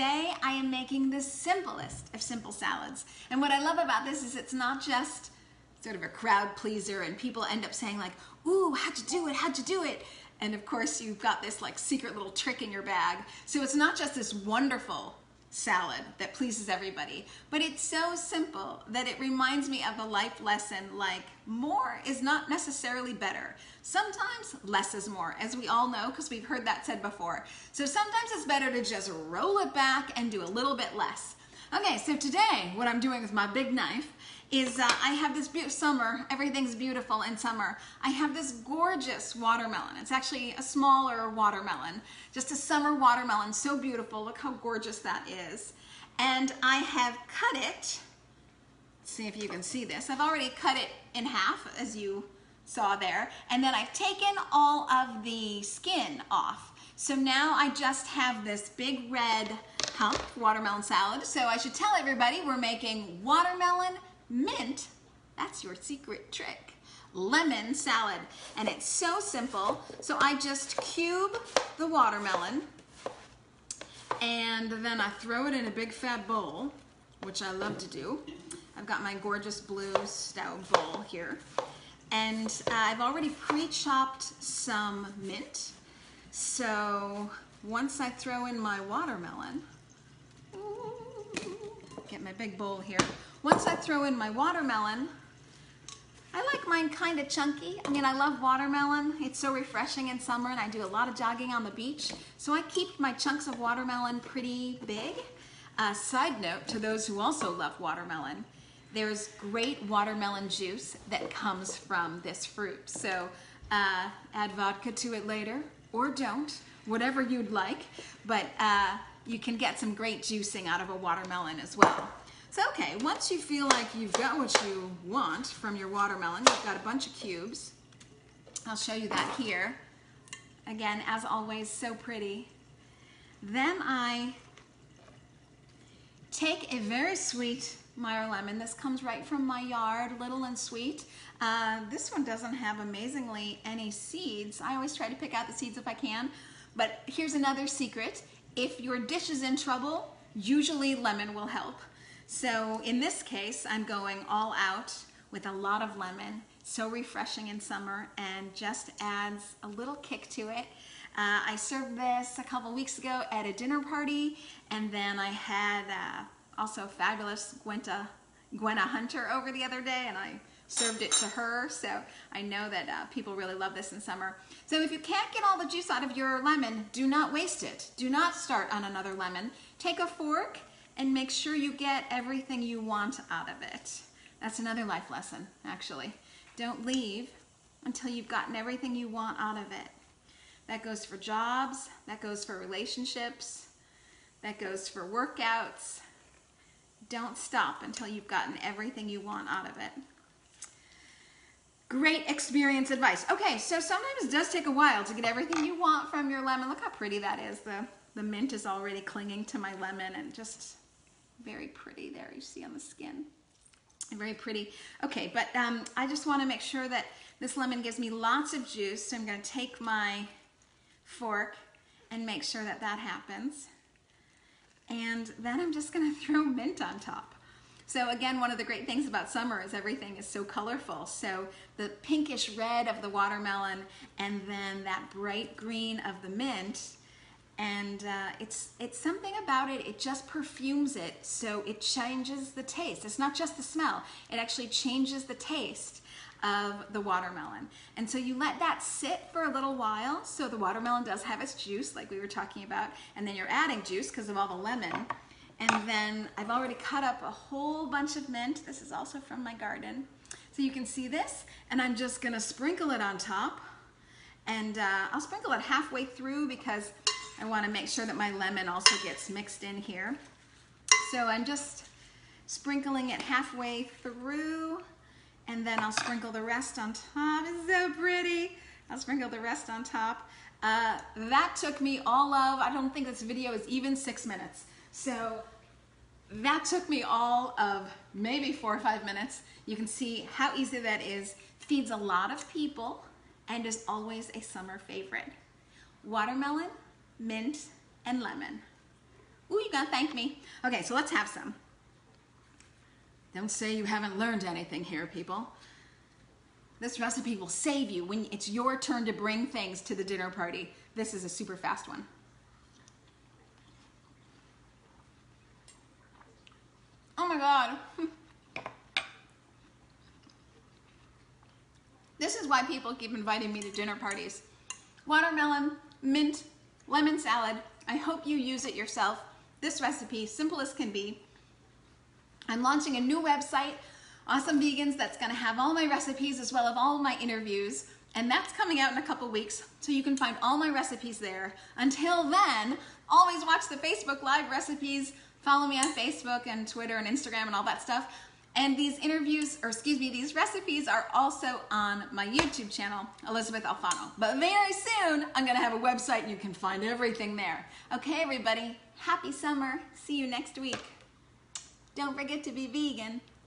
today I am making the simplest of simple salads. And what I love about this is it's not just sort of a crowd pleaser and people end up saying like, ooh, how'd you do it? And of course you've got this like secret little trick in your bag. So it's not just this wonderful salad that pleases everybody, but it's so simple that it reminds me of a life lesson like more is not necessarily better. Sometimes less is more, as we all know, because we've heard that said before. So sometimes it's better to just roll it back and do a little bit less. Okay, so today what I'm doing with my big knife is I have this summer, everything's beautiful in summer. I have this gorgeous watermelon. It's actually a smaller watermelon, just a summer watermelon, so beautiful. Look how gorgeous that is. And I have cut it, let's see if you can see this. I've already cut it in half, as you saw there. And then I've taken all of the skin off. So now I just have this big red hump watermelon salad. So I should tell everybody we're making watermelon, mint, that's your secret trick, lemon salad. And it's so simple. So I just cube the watermelon and then I throw it in a big fat bowl, which I love to do. I've got my gorgeous blue Staub bowl here. And I've already pre-chopped some mint. So once I throw in my watermelon, get my big bowl here. Once I throw in my watermelon, I like mine kind of chunky. I mean, I love watermelon. It's so refreshing in summer, and I do a lot of jogging on the beach. So I keep my chunks of watermelon pretty big. Side note to those who also love watermelon, there's great watermelon juice that comes from this fruit. So add vodka to it later, or don't, whatever you'd like. But you can get some great juicing out of a watermelon as well. So okay, once you feel like you've got what you want from your watermelon, you've got a bunch of cubes. I'll show you that here. Again, as always, so pretty. Then I take a very sweet Meyer lemon. This comes right from my yard, little and sweet. This one doesn't have, amazingly, any seeds. I always try to pick out the seeds if I can. But here's another secret. If your dish is in trouble, usually lemon will help. So in this case, I'm going all out with a lot of lemon, so refreshing in summer and just adds a little kick to it. I served this a couple weeks ago at a dinner party, and then I had also fabulous Gwenna Hunter over the other day, and I served it to her, so I know that people really love this in summer. So if you can't get all the juice out of your lemon, do not waste it. Do not start on another lemon. Take a fork and make sure you get everything you want out of it. That's another life lesson, actually. Don't leave until you've gotten everything you want out of it. That goes for jobs, that goes for relationships, that goes for workouts. Don't stop until you've gotten everything you want out of it. Great experience advice. Okay, so sometimes it does take a while to get everything you want from your lemon. Look how pretty that is. The mint is already clinging to my lemon and just very pretty there, you see on the skin. Very pretty. Okay, but I just want to make sure that this lemon gives me lots of juice, so I'm going to take my fork and make sure that that happens. And then I'm just going to throw mint on top. So again, one of the great things about summer is everything is so colorful. So the pinkish red of the watermelon and then that bright green of the mint. And it's something about it, it just perfumes it, so it changes the taste. It's not just the smell, it actually changes the taste of the watermelon. And so you let that sit for a little while, so the watermelon does have its juice, like we were talking about, and then you're adding juice because of all the lemon. And then I've already cut up a whole bunch of mint. This is also from my garden. So you can see this, and I'm just gonna sprinkle it on top. And I'll sprinkle it halfway through because I want to make sure that my lemon also gets mixed in here. So I'm just sprinkling it halfway through, and then I'll sprinkle the rest on top. It's so pretty. I'll sprinkle the rest on top. That took me all of, I don't think this video is even 6 minutes. So that took me all of maybe 4 or 5 minutes. You can see how easy that is. Feeds a lot of people and is always a summer favorite. Watermelon, mint, and lemon. Ooh, you're gonna thank me. Okay, so let's have some. Don't say you haven't learned anything here, people. This recipe will save you when it's your turn to bring things to the dinner party. This is a super fast one. Oh my God. This is why people keep inviting me to dinner parties. Watermelon, mint, lemon salad. I hope you use it yourself. This recipe, simple as can be. I'm launching a new website, Awesome Vegans, that's gonna have all my recipes as well as all my interviews, and that's coming out in a couple weeks, so you can find all my recipes there. Until then, always watch the Facebook Live recipes, follow me on Facebook and Twitter and Instagram and all that stuff. And these interviews, or excuse me, these recipes are also on my YouTube channel, Elizabeth Alfano. But very soon, I'm gonna have a website and you can find everything there. Okay, everybody, happy summer. See you next week. Don't forget to be vegan.